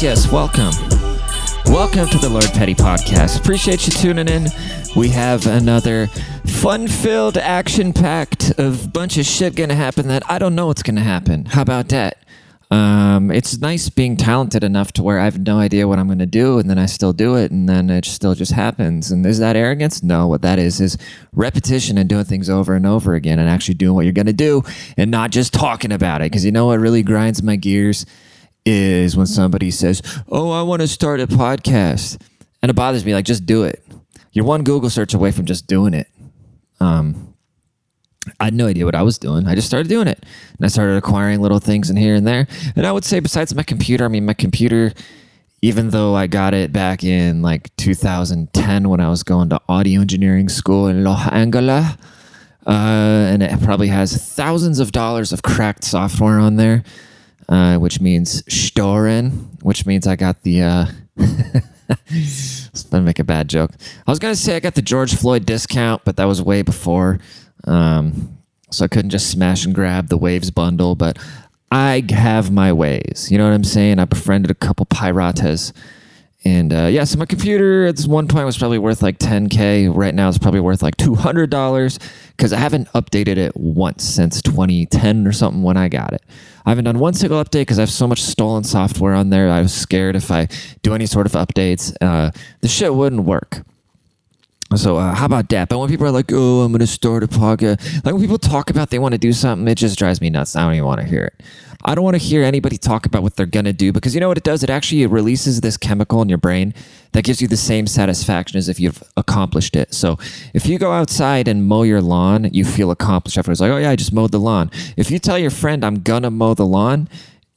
Yes, welcome. Welcome to the Lord Petty Podcast. Appreciate you tuning in. We have another fun-filled, action-packed of bunch of shit gonna happen that I don't know what's gonna happen. How about that? It's nice being talented enough to where I have no idea what I'm going to do, and then I still do it, and then it still just happens. And is that arrogance? No, what that is repetition and doing things over and over again and actually doing what you're going to do and not just talking about it. Because you know what really grinds my gears is when somebody says, oh, I want to start a podcast. And it bothers me, like, just do it. You're one Google search away from just doing it. I had no idea what I was doing. I just started doing it. And I started acquiring little things in here and there. And I would say besides my computer, even though I got it back in like 2010 when I was going to audio engineering school in Los Angeles, and it probably has thousands of dollars of cracked software on there, which means stolen, which means I got the... It's gonna make a bad joke. I was going to say I got the George Floyd discount, but that was way before... So I couldn't just smash and grab the Waves bundle, but I have my ways. You know what I'm saying? I befriended a couple pirates, and so my computer at this one point was probably worth like $10,000. Right now it's probably worth like $200 because I haven't updated it once since 2010 or something when I got it. I haven't done one single update because I have so much stolen software on there. I was scared if I do any sort of updates, the shit wouldn't work. So how about that? But when people are like, oh, I'm going to start a podcast. Like when people talk about they want to do something, it just drives me nuts. I don't even want to hear it. I don't want to hear anybody talk about what they're going to do because you know what it does? It actually releases this chemical in your brain that gives you the same satisfaction as if you've accomplished it. So if you go outside and mow your lawn, you feel accomplished afterwards. Like, oh yeah, I just mowed the lawn. If you tell your friend I'm going to mow the lawn,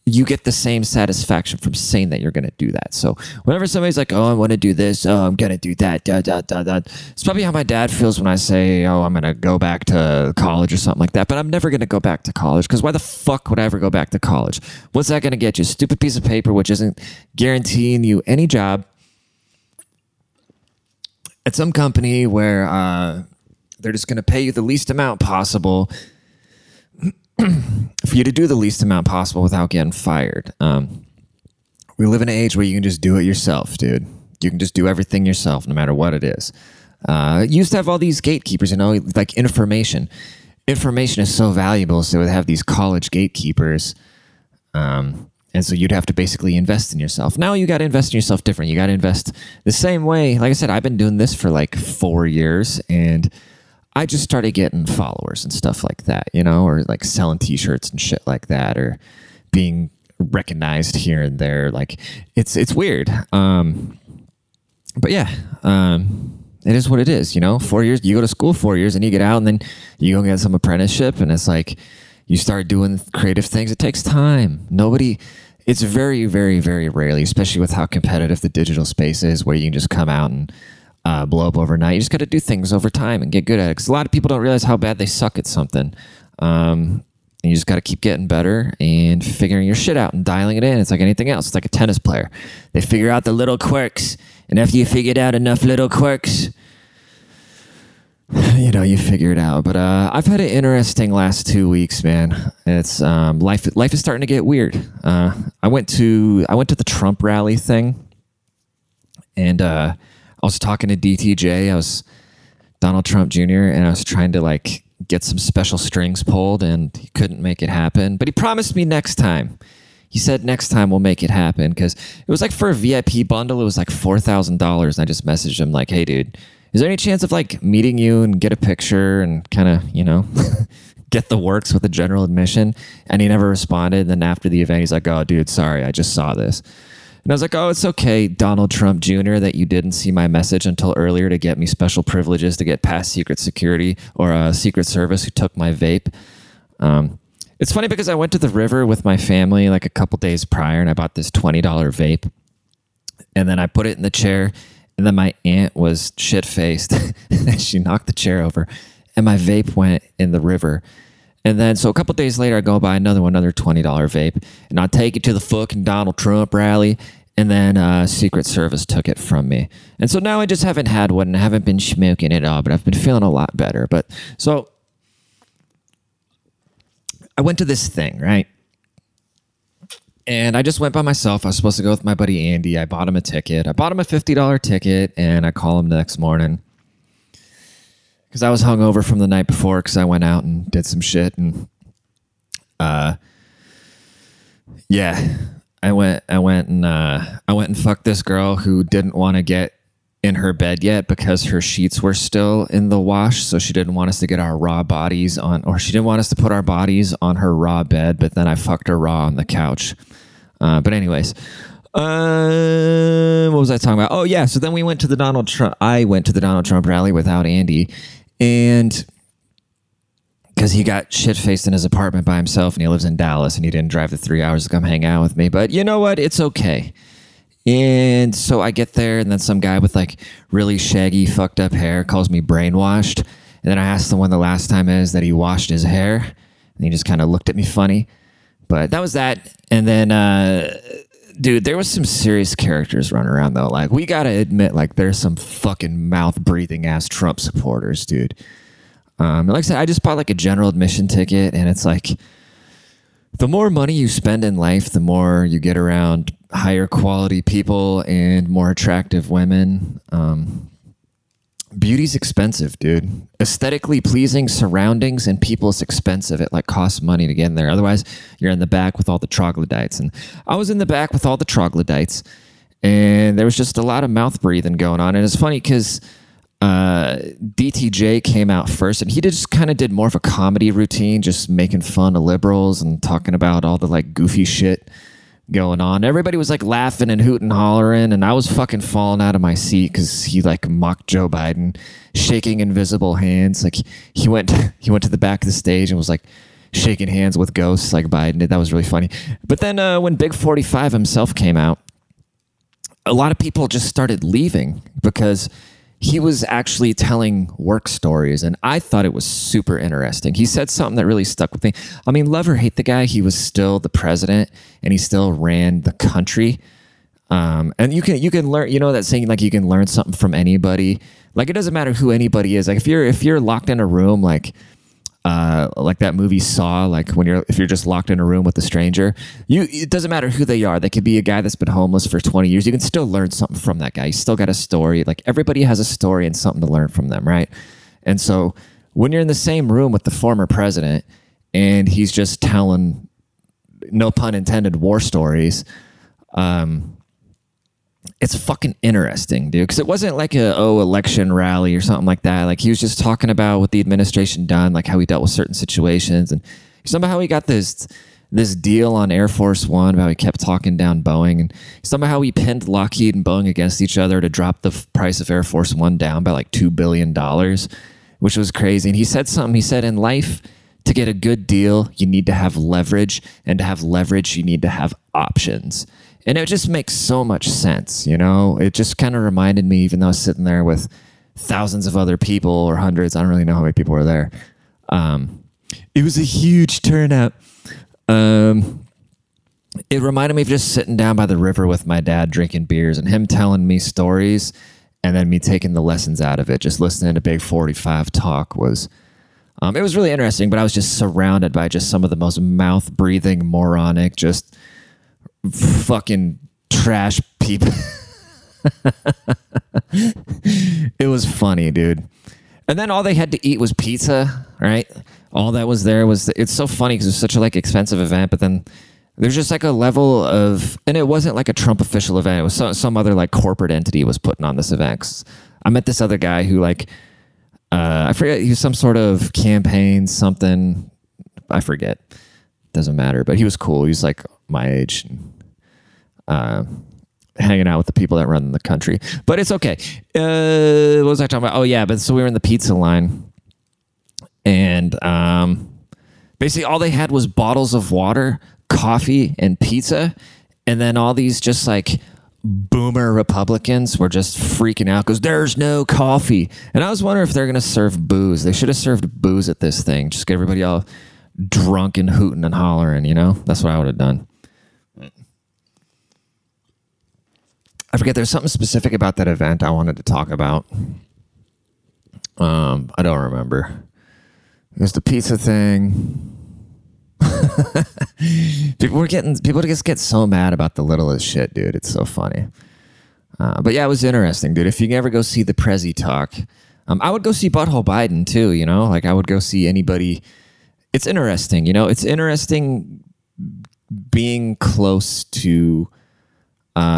you get the same satisfaction from saying that you're going to do that. So whenever somebody's like, oh, I want to do this. Oh, I'm going to do that. Da, da, da, da. It's probably how my dad feels when I say, oh, I'm going to go back to college or something like that. But I'm never going to go back to college because why the fuck would I ever go back to college? What's that going to get you? Stupid piece of paper, which isn't guaranteeing you any job at some company where they're just going to pay you the least amount possible for you to do the least amount possible without getting fired. We live in an age where you can just do it yourself, dude. You can just do everything yourself, no matter what it is. You used to have all these gatekeepers, you know, like information. Information is so valuable, so they would have these college gatekeepers. And so you'd have to basically invest in yourself. Now you got to invest in yourself different. You got to invest the same way. Like I said, I've been doing this for like 4 years and I just started getting followers and stuff like that, you know, or like selling t-shirts and shit like that, or being recognized here and there. Like it's weird. But yeah, it is what it is, you know, 4 years, you go to school 4 years and you get out and then you go get some apprenticeship and it's like, you start doing creative things. It takes time. It's very, very, very rarely, especially with how competitive the digital space is where you can just come out and blow up overnight. You just got to do things over time and get good at it. Because a lot of people don't realize how bad they suck at something. And you just got to keep getting better and figuring your shit out and dialing it in. It's like anything else. It's like a tennis player. They figure out the little quirks. And after you figured out enough little quirks, you know, you figure it out. But I've had an interesting last 2 weeks, man. It's life is starting to get weird. I went to the Trump rally thing. And I was talking to DTJ, I was Donald Trump Jr., and I was trying to like get some special strings pulled and he couldn't make it happen. But he promised me next time. He said next time we'll make it happen because it was like for a VIP bundle, it was like $4,000. And I just messaged him like, hey, dude, is there any chance of like meeting you and get a picture and kind of, you know, get the works with a general admission? And he never responded. And then after the event, he's like, oh, dude, sorry, I just saw this. And I was like, oh, it's okay, Donald Trump Jr., that you didn't see my message until earlier to get me special privileges to get past Secret Security or Secret Service who took my vape. It's funny because I went to the river with my family like a couple days prior and I bought this $20 vape. And then I put it in the chair and then my aunt was shit-faced. She knocked the chair over and my vape went in the river. And then, so a couple of days later, I go buy another $20 vape, and I take it to the fucking Donald Trump rally, and then Secret Service took it from me. And so now I just haven't had one, and I haven't been smoking it up, but I've been feeling a lot better. But so I went to this thing, right? And I just went by myself. I was supposed to go with my buddy Andy. I bought him a ticket. I bought him a $50 ticket, and I call him the next morning because I was hungover from the night before because I went out and did some shit. And yeah, I went and fucked this girl who didn't want to get in her bed yet because her sheets were still in the wash. So she didn't want us to get our raw bodies on, or she didn't want us to put our bodies on her raw bed, but then I fucked her raw on the couch. But anyways, what was I talking about? Oh yeah. So then we went to the Donald Trump. I went to the Donald Trump rally without Andy, and because he got shit faced in his apartment by himself and he lives in Dallas and he didn't drive the 3 hours to come hang out with me, but you know what? It's okay. And so I get there, and then some guy with like really shaggy, fucked up hair calls me brainwashed. And then I asked him when the last time is that he washed his hair, and he just kind of looked at me funny. But that was that. And then, dude, there was some serious characters running around though. Like, we gotta admit, like, there's some fucking mouth breathing ass Trump supporters, dude. Like I said, I just bought like a general admission ticket, and it's like, the more money you spend in life, the more you get around higher quality people and more attractive women. Beauty's expensive, dude. Aesthetically pleasing surroundings and people is expensive. It like costs money to get in there. Otherwise, you're in the back with all the troglodytes. And I was in the back with all the troglodytes, and there was just a lot of mouth breathing going on. And it's funny because DTJ came out first, and he just kind of did more of a comedy routine, just making fun of liberals and talking about all the like goofy shit going on. Everybody was like laughing and hooting, hollering, and I was fucking falling out of my seat because he like mocked Joe Biden, shaking invisible hands. Like he went to the back of the stage and was like shaking hands with ghosts like Biden did. That was really funny. But then when Big 45 himself came out, a lot of people just started leaving because he was actually telling work stories, and I thought it was super interesting. He said something that really stuck with me. I mean, love or hate the guy, he was still the president, and he still ran the country. And you can learn, you know that saying, like, you can learn something from anybody. Like, it doesn't matter who anybody is. Like, if you're locked in a room, like that movie Saw, like if you're just locked in a room with a stranger, it doesn't matter who they are. They could be a guy that's been homeless for 20 years. You can still learn something from that guy. You still got a story. Like, everybody has a story and something to learn from them, right? And so when you're in the same room with the former president and he's just telling, no pun intended, war stories, it's fucking interesting, dude, because it wasn't like an election rally or something like that. Like, he was just talking about what the administration done, like how he dealt with certain situations, and somehow he got this deal on Air Force One, how he kept talking down Boeing, and somehow he pinned Lockheed and Boeing against each other to drop the price of Air Force One down by like $2 billion, which was crazy. And he said something. He said, in life, to get a good deal, you need to have leverage, and to have leverage, you need to have options. And it just makes so much sense, you know? It just kind of reminded me, even though I was sitting there with thousands of other people, or hundreds, I don't really know how many people were there. It was a huge turnout. It reminded me of just sitting down by the river with my dad, drinking beers, and him telling me stories, and then me taking the lessons out of it. Just listening to Big 45 talk was... it was really interesting, but I was just surrounded by just some of the most mouth-breathing, moronic, just... fucking trash people. It was funny, dude. And then all they had to eat was pizza, right? All that was there was it's so funny because it's such a like expensive event, but then there's just like a level of, and it wasn't like a Trump official event. It was some other like corporate entity was putting on this event. 'Cause I met this other guy who like I forget, he was some sort of campaign something. I forget. Doesn't matter, but he was cool. He was like my age, hanging out with the people that run the country, but it's okay. What was I talking about? Oh yeah. But so we were in the pizza line, and basically all they had was bottles of water, coffee, and pizza. And then all these just like boomer Republicans were just freaking out because there's no coffee. And I was wondering if they're going to serve booze. They should have served booze at this thing. Just get everybody all drunk and hooting and hollering, you know? That's what I would have done. I forget, there's something specific about that event I wanted to talk about. I don't remember. It was the pizza thing. People just get so mad about the littlest shit, dude. It's so funny. But yeah, it was interesting, dude. If you can ever go see the Prezi talk, I would go see Butthole Biden too, you know, like I would go see anybody. It's interesting, you know, it's interesting being close to,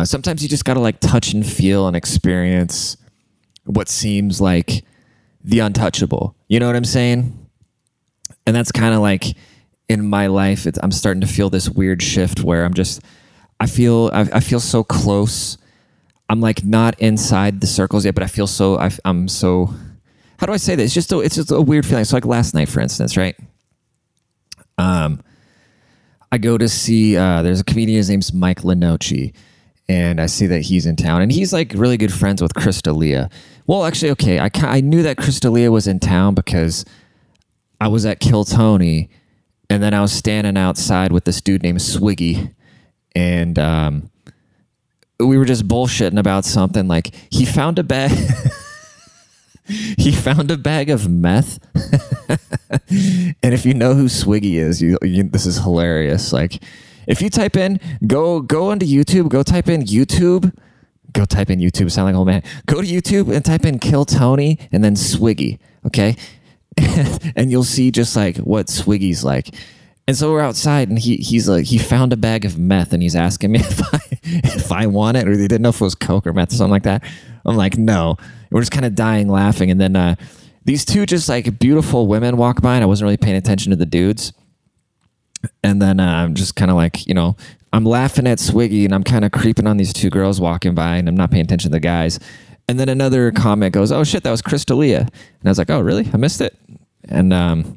sometimes you just got to like touch and feel and experience what seems like the untouchable. You know what I'm saying? And that's kind of like in my life, I'm starting to feel this weird shift where I feel so close. I'm like not inside the circles yet, but I feel so, I'm so, how do I say this? It's just a weird feeling. So like last night, for instance, right? I go to see, there's a comedian, his name's Mike Lenocci, and I see that he's in town, and he's like really good friends with Chris D'Elia. Well, actually, okay, I knew that Chris D'Elia was in town because I was at Kill Tony, and then I was standing outside with this dude named Swiggy, and we were just bullshitting about something. Like he found a bag, he found a bag of meth. And if you know who Swiggy is, this is hilarious. Like if you type in, go onto YouTube, go type in YouTube, sound like an old man. Go to YouTube and type in Kill Tony and then Swiggy. Okay. And you'll see just like what Swiggy's like. And so we're outside, and he's like, he found a bag of meth, and he's asking me if I want it, or they didn't know if it was coke or meth or something like that. I'm like, no. We're just kind of dying laughing, and then these two just like beautiful women walk by, and I wasn't really paying attention to the dudes. And then I'm just kind of like, you know, I'm laughing at Swiggy, and I'm kind of creeping on these two girls walking by, and I'm not paying attention to the guys. And then another comment goes, "Oh shit, that was Chris D'Elia," and I was like, "Oh really? I missed it." And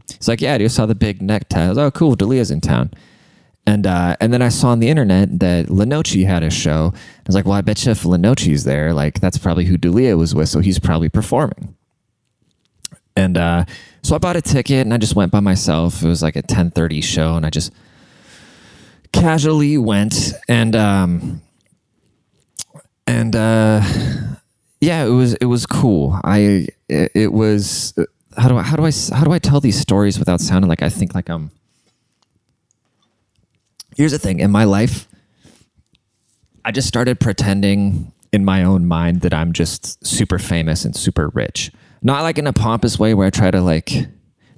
it's like, yeah, dude, I saw the big necktie. I was like, oh, cool, D'Elia's in town. And then I saw on the internet that Lenocci had a show. I was like, well, I bet you if Lenocci's there, like that's probably who D'Elia was with, so he's probably performing. And so I bought a ticket, and I just went by myself. It was like a 10:30 show, and I just casually went. And yeah, it was cool. It was. How do I tell these stories without sounding like I think like I'm... Here's the thing. In my life, I just started pretending in my own mind that I'm just super famous and super rich. Not like in a pompous way where I try to like...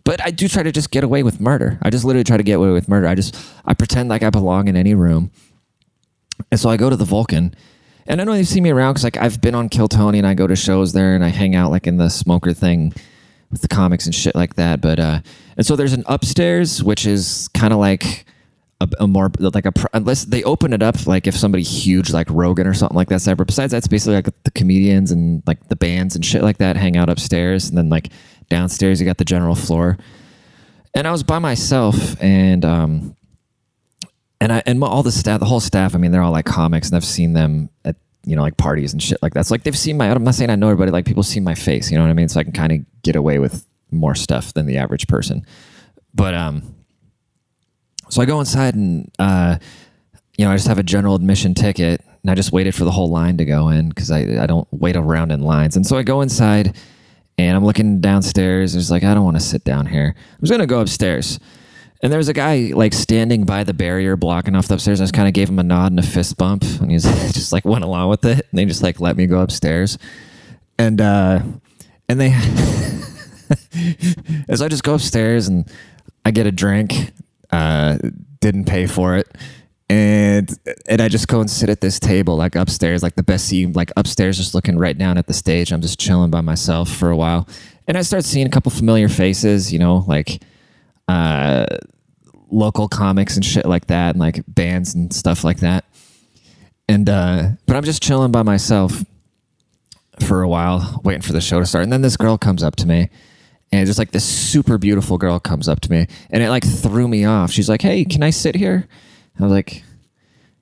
But I do try to just get away with murder. I just literally try to get away with murder. I pretend like I belong in any room. And so I go to the Vulcan. And I know you've seen me around because like I've been on Kill Tony, and I go to shows there, and I hang out like in the smoker thing with the comics and shit like that. But, and so there's an upstairs, which is kind of like a more like a, unless they open it up, like if somebody huge, like Rogan or something like that. But besides that, it's basically like the comedians and like the bands and shit like that hang out upstairs. And then like downstairs, you got the general floor. And I was by myself, and all the staff, the whole staff, I mean, they're all like comics, and I've seen them at, you know, like parties and shit like that. It's like they've seen my, I'm not saying I know everybody, like people see my face, you know what I mean? So I can kind of get away with more stuff than the average person. But, so I go inside, and, you know, I just have a general admission ticket, and I just waited for the whole line to go in because I don't wait around in lines. And so I go inside, and I'm looking downstairs, and it's like, I don't want to sit down here. I'm just going to go upstairs. And there was a guy like standing by the barrier blocking off the upstairs. I just kind of gave him a nod and a fist bump, and he just like went along with it. And they just like let me go upstairs. And they as I just go upstairs, and I get a drink, didn't pay for it. And I just go and sit at this table like upstairs, like the best seat, like upstairs, just looking right down at the stage. I'm just chilling by myself for a while. And I start seeing a couple familiar faces, you know, like local comics and shit like that, and like bands and stuff like that. And but I'm just chilling by myself for a while, waiting for the show to start. And then this girl comes up to me, and just like this super beautiful girl comes up to me, and it like threw me off. She's like, "Hey, can I sit here?" I was like,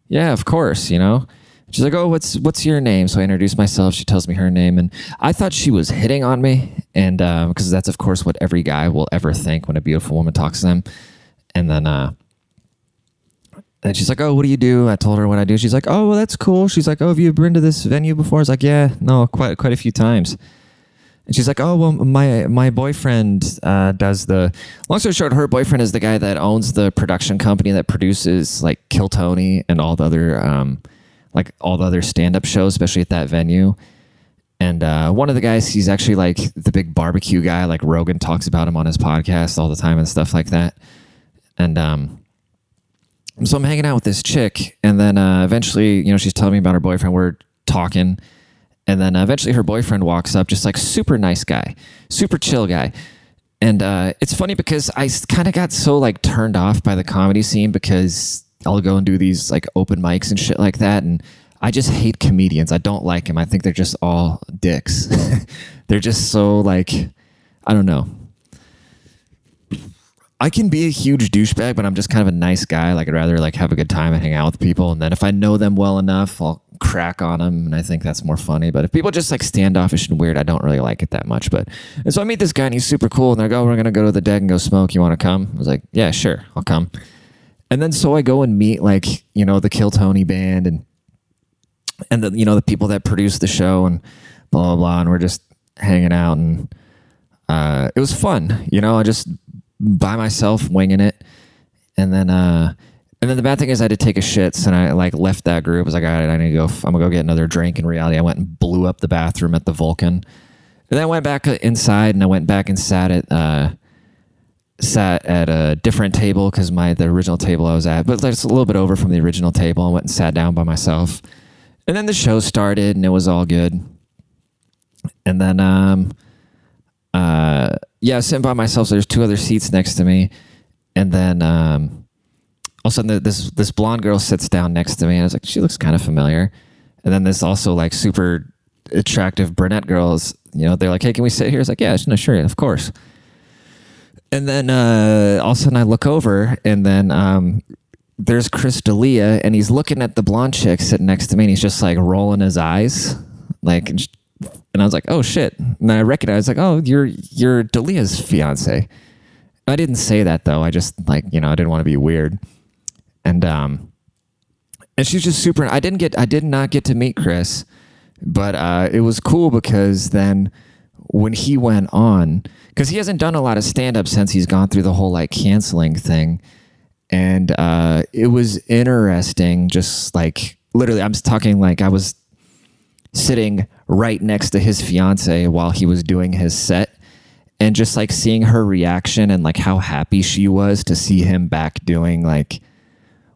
"Yeah, of course," you know. She's like, "Oh, what's your name?" So I introduce myself. She tells me her name, and I thought she was hitting on me, and because that's of course what every guy will ever think when a beautiful woman talks to them. And then she's like, "Oh, what do you do?" I told her what I do. She's like, "Oh, well, that's cool." She's like, "Oh, have you been to this venue before?" I was like, "Yeah, no, quite a few times." And she's like, oh, well, my boyfriend does the... Long story short, her boyfriend is the guy that owns the production company that produces like Kill Tony and all the other stand-up shows, especially at that venue. And one of the guys, he's actually like the big barbecue guy. Like Rogan talks about him on his podcast all the time and stuff like that. And so I'm hanging out with this chick. And then eventually, you know, she's telling me about her boyfriend. We're talking. And then eventually her boyfriend walks up, just like super nice guy, super chill guy. And it's funny because I kind of got so like turned off by the comedy scene because I'll go and do these like open mics and shit like that. And I just hate comedians. I don't like them. I think they're just all dicks. They're just so like, I don't know. I can be a huge douchebag, but I'm just kind of a nice guy. Like I'd rather like have a good time and hang out with people. And then if I know them well enough, I'll crack on them. And I think that's more funny. But if people just like standoffish and weird, I don't really like it that much. But and so I meet this guy and he's super cool. And I go, we're going to go to the deck and go smoke. You want to come? I was like, yeah, sure. I'll come. And then so I go and meet like, you know, the Kill Tony band and the, you know, the people that produce the show and blah, blah, blah. And we're just hanging out. And it was fun. You know, I just... by myself winging it. And then the bad thing is I had to take a shit, and I like left that group. I was like, all right, I need to go, I'm gonna go get another drink. In reality, I went and blew up the bathroom at the Vulcan. And then I went back inside and I went back and sat at a different table because the original table I was at, but just a little bit over from the original table. I went and sat down by myself. And then the show started and it was all good. And then I was sitting by myself, so there's two other seats next to me. And then all of a sudden this blonde girl sits down next to me, and I was like, she looks kind of familiar. And then this also like super attractive brunette girls, you know, they're like, hey, can we sit here? I was like, yeah, no, sure, of course. And then all of a sudden I look over, and then there's Chris D'Elia, and he's looking at the blonde chick sitting next to me, and he's just like rolling his eyes like... And I was like, oh shit. And I recognized, like, oh, you're Delia's fiance. I didn't say that though. I just like, you know, I didn't want to be weird. And she's just super, I did not get to meet Chris, but it was cool because then when he went on, because he hasn't done a lot of stand-up since he's gone through the whole like canceling thing. And it was interesting, just like literally, I'm talking like I was sitting right next to his fiance while he was doing his set, and just like seeing her reaction and like how happy she was to see him back doing like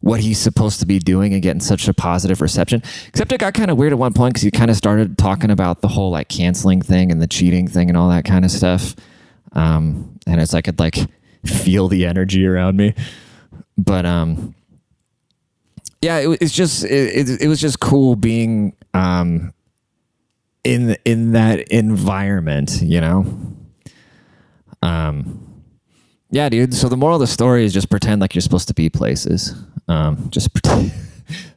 what he's supposed to be doing and getting such a positive reception. Except it got kind of weird at one point because he kind of started talking about the whole like canceling thing and the cheating thing and all that kind of stuff. And it's like, I could like feel the energy around me. But yeah, it was just cool being in that environment, you know? Yeah, dude. So the moral of the story is just pretend like you're supposed to be places. Just pretend.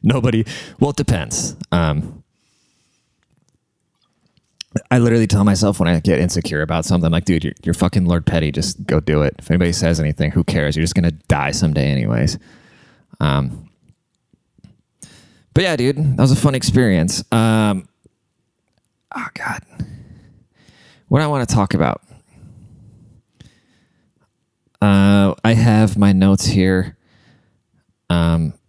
Nobody. Well, it depends. I literally tell myself when I get insecure about something, I'm like, dude, you're fucking Lord Petty. Just go do it. If anybody says anything, who cares? You're just going to die someday anyways. But yeah, dude, that was a fun experience. Oh God, what I want to talk about. I have my notes here.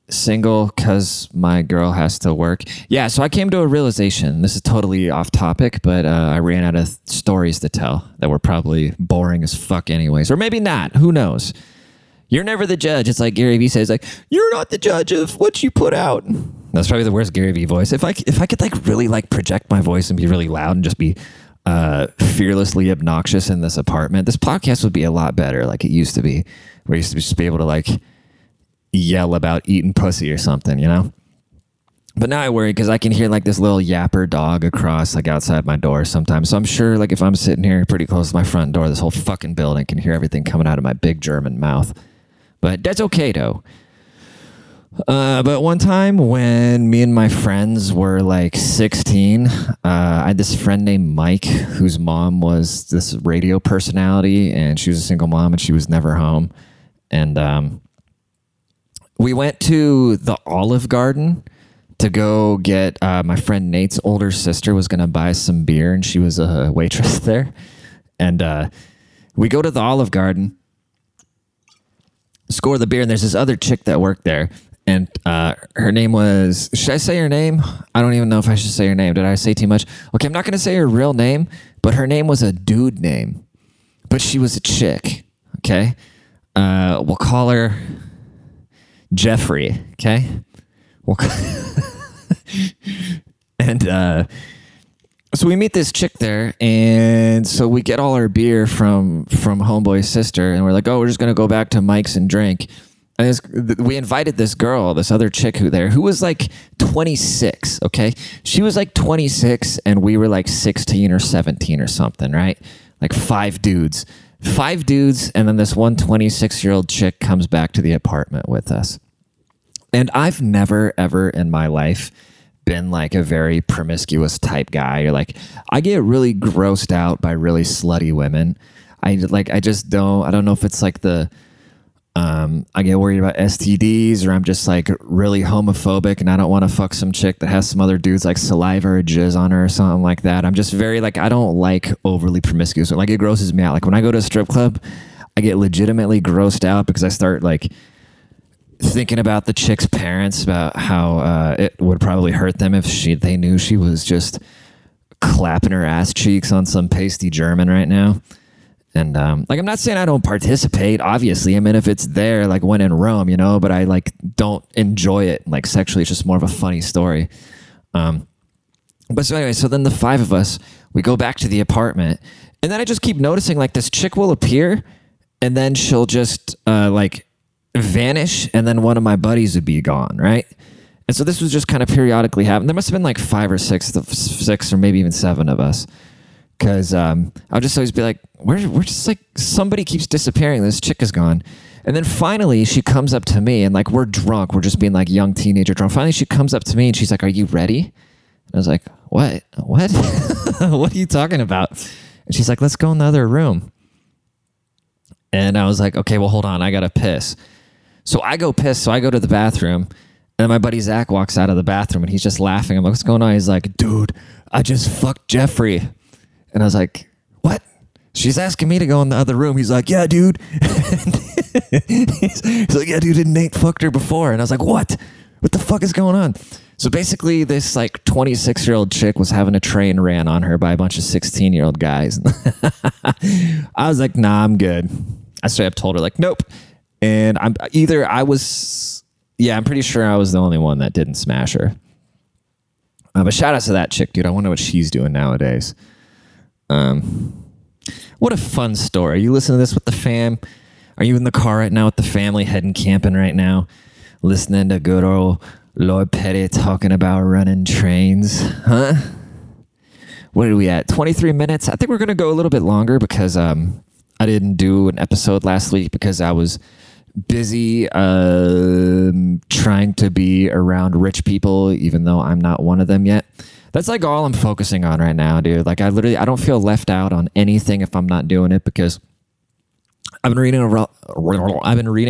Single because my girl has to work. Yeah, so I came to a realization. This is totally off topic, but I ran out of stories to tell that were probably boring as fuck anyways. Or maybe not. Who knows? You're never the judge. It's like Gary Vee says, like, you're not the judge of what you put out. That's probably the worst Gary Vee voice. If I could like really like project my voice and be really loud and just be fearlessly obnoxious in this apartment, this podcast would be a lot better. Like it used to be, where I used to just be able to like yell about eating pussy or something, you know. But now I worry because I can hear like this little yapper dog across like outside my door sometimes. So I'm sure like if I'm sitting here pretty close to my front door, this whole fucking building can hear everything coming out of my big German mouth. But that's okay though. But one time when me and my friends were like 16, I had this friend named Mike whose mom was this radio personality, and she was a single mom and she was never home. And we went to the Olive Garden to go get my friend Nate's older sister was going to buy some beer, and she was a waitress there. And we go to the Olive Garden, score the beer, and there's this other chick that worked there. And her name was... Should I say her name? I don't even know if I should say her name. Did I say too much? Okay, I'm not going to say her real name, but her name was a dude name. But she was a chick, okay? We'll call her Jeffrey, okay? And so we meet this chick there, and so we get all our beer from homeboy's sister, and we're like, oh, we're just going to go back to Mike's and drink. And we invited this girl, this other chick who was like 26, okay? She was like 26, and we were like 16 or 17 or something, right? Like five dudes, and then this one 26-year-old chick comes back to the apartment with us. And I've never, ever in my life been like a very promiscuous type guy. You're like, I get really grossed out by really slutty women. I don't know if it's like the... I get worried about STDs, or I'm just like really homophobic and I don't want to fuck some chick that has some other dude's like saliva or jizz on her or something like that. I'm just very like, I don't like overly promiscuous. Like it grosses me out. Like when I go to a strip club, I get legitimately grossed out because I start like thinking about the chick's parents, about how it would probably hurt them if they knew she was just clapping her ass cheeks on some pasty German right now. And like, I'm not saying I don't participate, obviously. I mean, if it's there, like when in Rome, you know, but I like don't enjoy it. Like sexually, it's just more of a funny story. But so anyway, so then the five of us, we go back to the apartment, and then I just keep noticing like this chick will appear, and then she'll just like vanish. And then one of my buddies would be gone. Right. And so this was just kind of periodically happening. There must've been like six or maybe even seven of us. Because I'll just always be like, we're just like, somebody keeps disappearing. This chick is gone. And then finally, she comes up to me, and like, we're drunk. We're just being like young teenager drunk. Finally, she comes up to me, and she's like, are you ready? And I was like, What? What are you talking about? And she's like, let's go in the other room. And I was like, okay, well, hold on. I got to piss. So I go piss. So I go to the bathroom. And my buddy Zach walks out of the bathroom, and he's just laughing. I'm like, what's going on? He's like, dude, I just fucked Jeffrey. And I was like, what? She's asking me to go in the other room. He's like, yeah, dude. He's like, yeah, dude, and Nate fucked her before. And I was like, what? What the fuck is going on? So basically this like 26-year-old chick was having a train ran on her by a bunch of 16-year-old guys. I was like, nah, I'm good. I straight up told her like, nope. And I'm pretty sure I was the only one that didn't smash her. But shout out to that chick, dude. I wonder what she's doing nowadays. What a fun story. Are you listening to this with the fam? Are you in the car right now with the family, heading camping right now, listening to good old Lord Petty talking about running trains? Huh? What are we at? 23 minutes. I think we're going to go a little bit longer because I didn't do an episode last week because I was busy trying to be around rich people, even though I'm not one of them yet. That's like all I'm focusing on right now, dude. Like I don't feel left out on anything if I'm not doing it, because I've been reading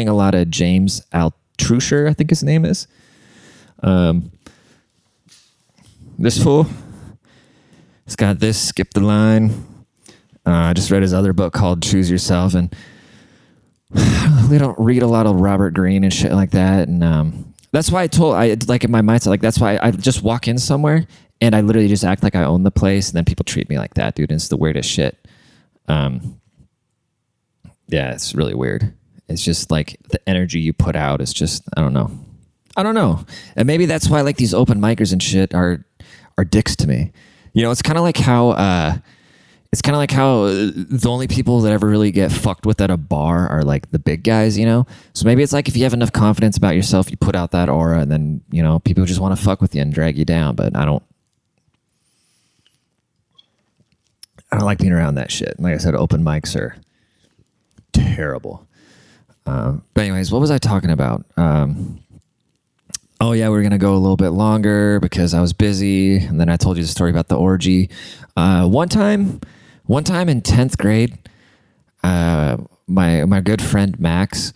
a lot of James Altucher, I think his name is. This fool, he's got this Skip the Line. I just read his other book called Choose Yourself, and we don't read a lot of Robert Greene and shit like that. And that's why in my mindset, like that's why I just walk in somewhere. And I literally just act like I own the place, and then people treat me like that, dude. It's the weirdest shit. Yeah, it's really weird. It's just like the energy you put out is just, I don't know. And maybe that's why like these open micers and shit are dicks to me. You know, it's kind of like how the only people that ever really get fucked with at a bar are like the big guys, you know? So maybe it's like if you have enough confidence about yourself, you put out that aura, and then, you know, people just want to fuck with you and drag you down. But I don't like being around that shit. Like I said, open mics are terrible. But anyways, what was I talking about? Oh yeah, we're going to go a little bit longer because I was busy. And then I told you the story about the orgy. One time in 10th grade, my good friend Max,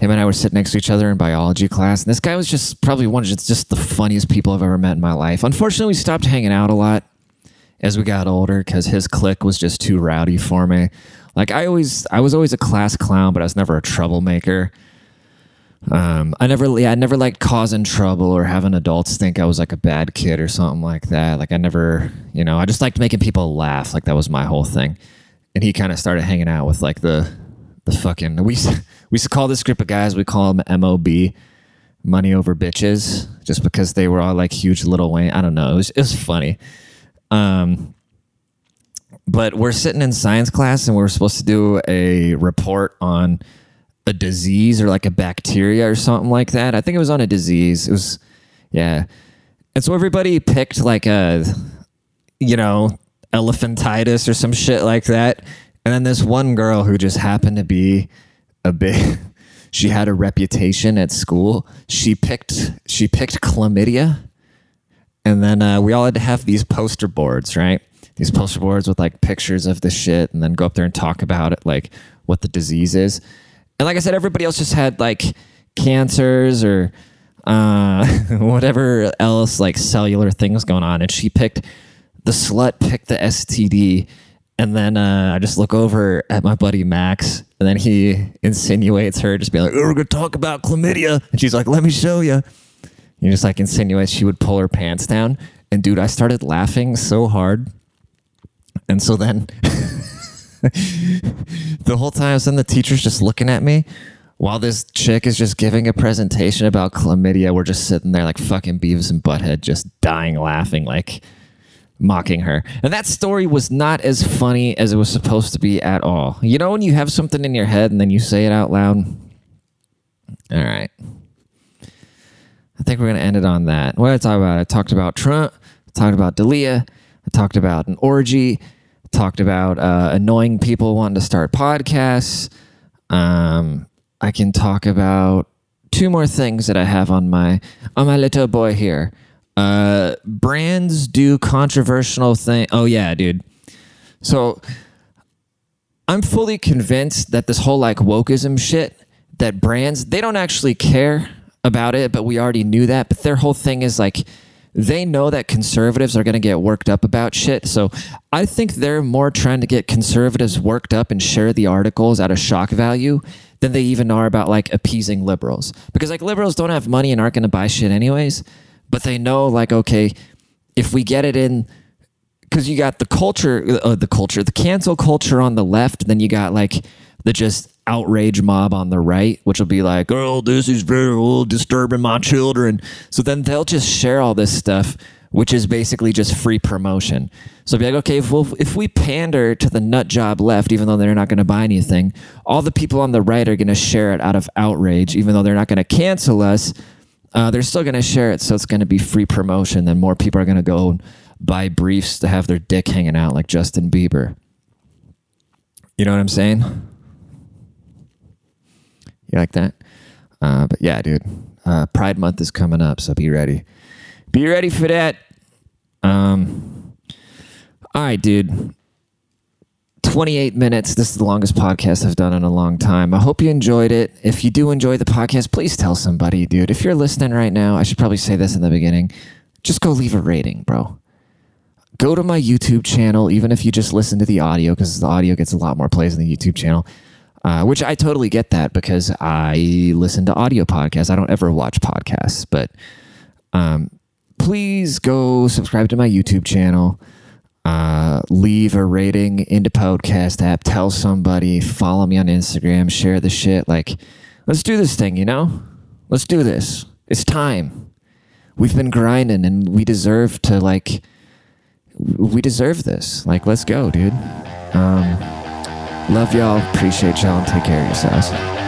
Him and I would sit next to each other in biology class. And this guy was just probably one of just the funniest people I've ever met in my life. Unfortunately, we stopped hanging out a lot as we got older because his clique was just too rowdy for me. Like I was always a class clown, but I was never a troublemaker. I never liked causing trouble or having adults think I was like a bad kid or something like that. Like I never, you know, I just liked making people laugh. Like that was my whole thing. And he kind of started hanging out with like the fucking, we used to call this group of guys, we call them MOB, money over bitches, just because they were all like huge Little Wayne. I don't know. It was funny. But we're sitting in science class and we're supposed to do a report on a disease or like a bacteria or something like that. I think it was on a disease. It was, yeah. And so everybody picked like a, you know, elephantitis or some shit like that. And then this one girl who just happened to be she had a reputation at school. She picked chlamydia. And then we all had to have these poster boards, right? These poster boards with like pictures of the shit and then go up there and talk about it, like what the disease is. And like I said, everybody else just had like cancers or whatever else, like cellular things going on. And she picked, the slut picked the STD. And then I just look over at my buddy Max, and then he insinuates her just being like, oh, we're going to talk about chlamydia. And she's like, let me show you. And just like insinuates she would pull her pants down. And dude, I started laughing so hard. And so then... the whole time, so then the teacher's just looking at me while this chick is just giving a presentation about chlamydia. We're just sitting there like fucking Beavis and Butthead, just dying laughing, like mocking her. And that story was not as funny as it was supposed to be at all. You know when you have something in your head and then you say it out loud? All right. I think we're going to end it on that. What did I talk about? I talked about Trump. I talked about D'Elia. I talked about an orgy. Talked about annoying people wanting to start podcasts. I can talk about two more things that I have on my little boy here. Brands do controversial thing. Oh yeah, dude. So I'm fully convinced that this whole like wokeism shit, that brands, they don't actually care about it, but we already knew that. But their whole thing is like, they know that conservatives are going to get worked up about shit. So I think they're more trying to get conservatives worked up and share the articles out of shock value than they even are about like appeasing liberals. Because like liberals don't have money and aren't going to buy shit anyways. But they know like, okay, if we get it in, because you got the cancel culture on the left. Then you got like the just outrage mob on the right, which will be like, oh, this is very disturbing my children. So then they'll just share all this stuff, which is basically just free promotion. So be like, okay, if we pander to the nut job left, even though they're not going to buy anything, all the people on the right are going to share it out of outrage, even though they're not going to cancel us. They're still going to share it. So it's going to be free promotion. Then more people are going to go and buy briefs to have their dick hanging out like Justin Bieber. You know what I'm saying? You like that? But yeah, dude, Pride Month is coming up, so be ready. Be ready for that. All right, dude. 28 minutes. This is the longest podcast I've done in a long time. I hope you enjoyed it. If you do enjoy the podcast, please tell somebody, dude. If you're listening right now, I should probably say this in the beginning. Just go leave a rating, bro. Go to my YouTube channel, even if you just listen to the audio, because the audio gets a lot more plays on the YouTube channel. Which I totally get that because I listen to audio podcasts. I don't ever watch podcasts, but please go subscribe to my YouTube channel. Leave a rating in the podcast app. Tell somebody. Follow me on Instagram. Share the shit. Like, let's do this thing, you know? Let's do this. It's time. We've been grinding and we deserve to, like, we deserve this. Like, let's go, dude. Love y'all, appreciate y'all, and take care of yourselves.